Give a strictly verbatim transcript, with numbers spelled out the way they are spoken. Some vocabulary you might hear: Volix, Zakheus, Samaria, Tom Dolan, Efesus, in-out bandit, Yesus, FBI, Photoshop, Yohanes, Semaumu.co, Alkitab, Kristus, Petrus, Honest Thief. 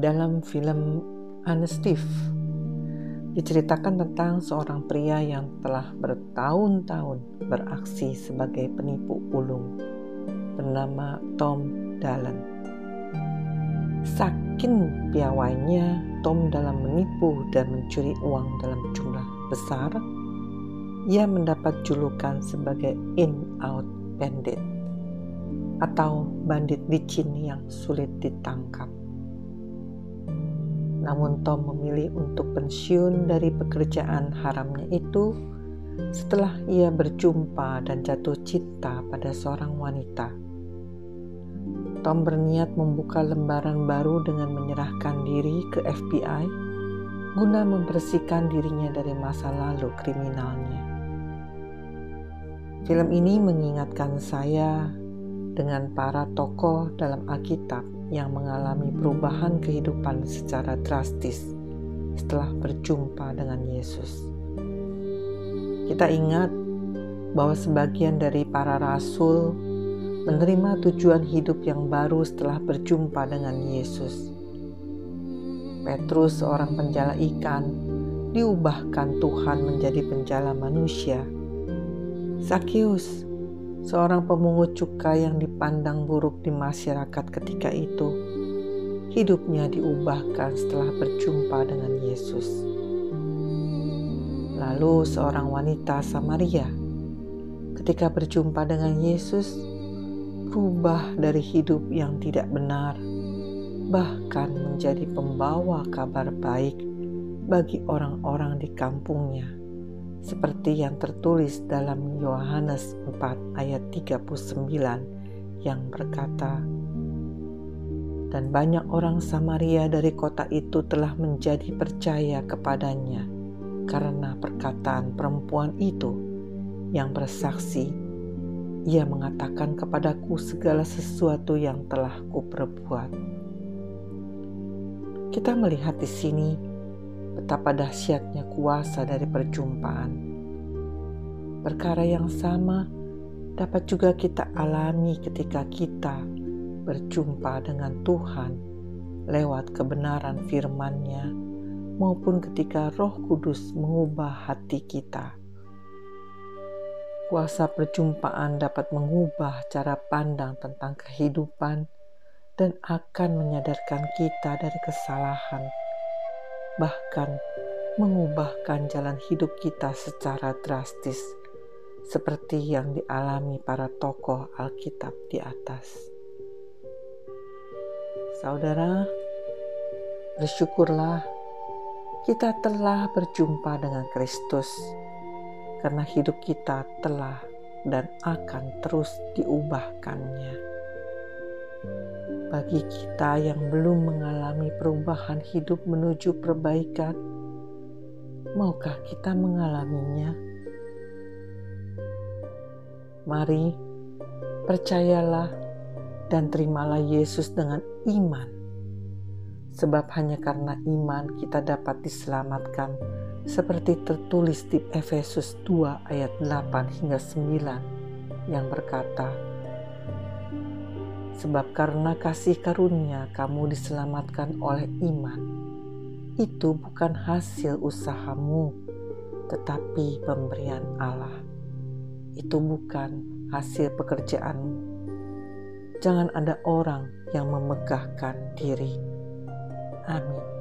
Dalam film Honest Thief, diceritakan tentang seorang pria yang telah bertahun-tahun beraksi sebagai penipu ulung bernama Tom Dolan. Saking piawainya Tom dalam menipu dan mencuri uang dalam jumlah besar, ia mendapat julukan sebagai in-out bandit atau bandit licin yang sulit ditangkap. Namun Tom memilih untuk pensiun dari pekerjaan haramnya itu setelah ia berjumpa dan jatuh cinta pada seorang wanita. Tom berniat membuka lembaran baru dengan menyerahkan diri ke F B I guna membersihkan dirinya dari masa lalu kriminalnya. Film ini mengingatkan saya dengan para tokoh dalam Alkitab yang mengalami perubahan kehidupan secara drastis setelah berjumpa dengan Yesus. Kita ingat bahwa sebagian dari para rasul menerima tujuan hidup yang baru setelah berjumpa dengan Yesus. Petrus, seorang penjala ikan, diubahkan Tuhan menjadi penjala manusia. Zakheus, seorang pemungut cukai yang dipandang buruk di masyarakat ketika itu, hidupnya diubahkan setelah berjumpa dengan Yesus. Lalu seorang wanita Samaria, ketika berjumpa dengan Yesus, berubah dari hidup yang tidak benar, bahkan menjadi pembawa kabar baik bagi orang-orang di kampungnya, seperti yang tertulis dalam Yohanes empat ayat tiga puluh sembilan yang berkata, "Dan banyak orang Samaria dari kota itu telah menjadi percaya kepadanya karena perkataan perempuan itu yang bersaksi, ia mengatakan kepadaku segala sesuatu yang telah kuperbuat." Kita melihat di sini betapa dahsyatnya kuasa dari perjumpaan. Perkara yang sama dapat juga kita alami ketika kita berjumpa dengan Tuhan lewat kebenaran firman-Nya maupun ketika Roh Kudus mengubah hati kita. Kuasa perjumpaan dapat mengubah cara pandang tentang kehidupan dan akan menyadarkan kita dari kesalahan, bahkan mengubahkan jalan hidup kita secara drastis seperti yang dialami para tokoh Alkitab di atas. Saudara, bersyukurlah kita telah berjumpa dengan Kristus karena hidup kita telah dan akan terus diubahkannya. Bagi kita yang belum mengalami perubahan hidup menuju perbaikan, maukah kita mengalaminya? Mari, percayalah dan terimalah Yesus dengan iman. Sebab hanya karena iman kita dapat diselamatkan seperti tertulis di Efesus dua ayat delapan hingga sembilan yang berkata, "Sebab karena kasih karunia kamu diselamatkan oleh iman, itu bukan hasil usahamu, tetapi pemberian Allah. Itu bukan hasil pekerjaanmu. Jangan ada orang yang memegahkan diri." Amin.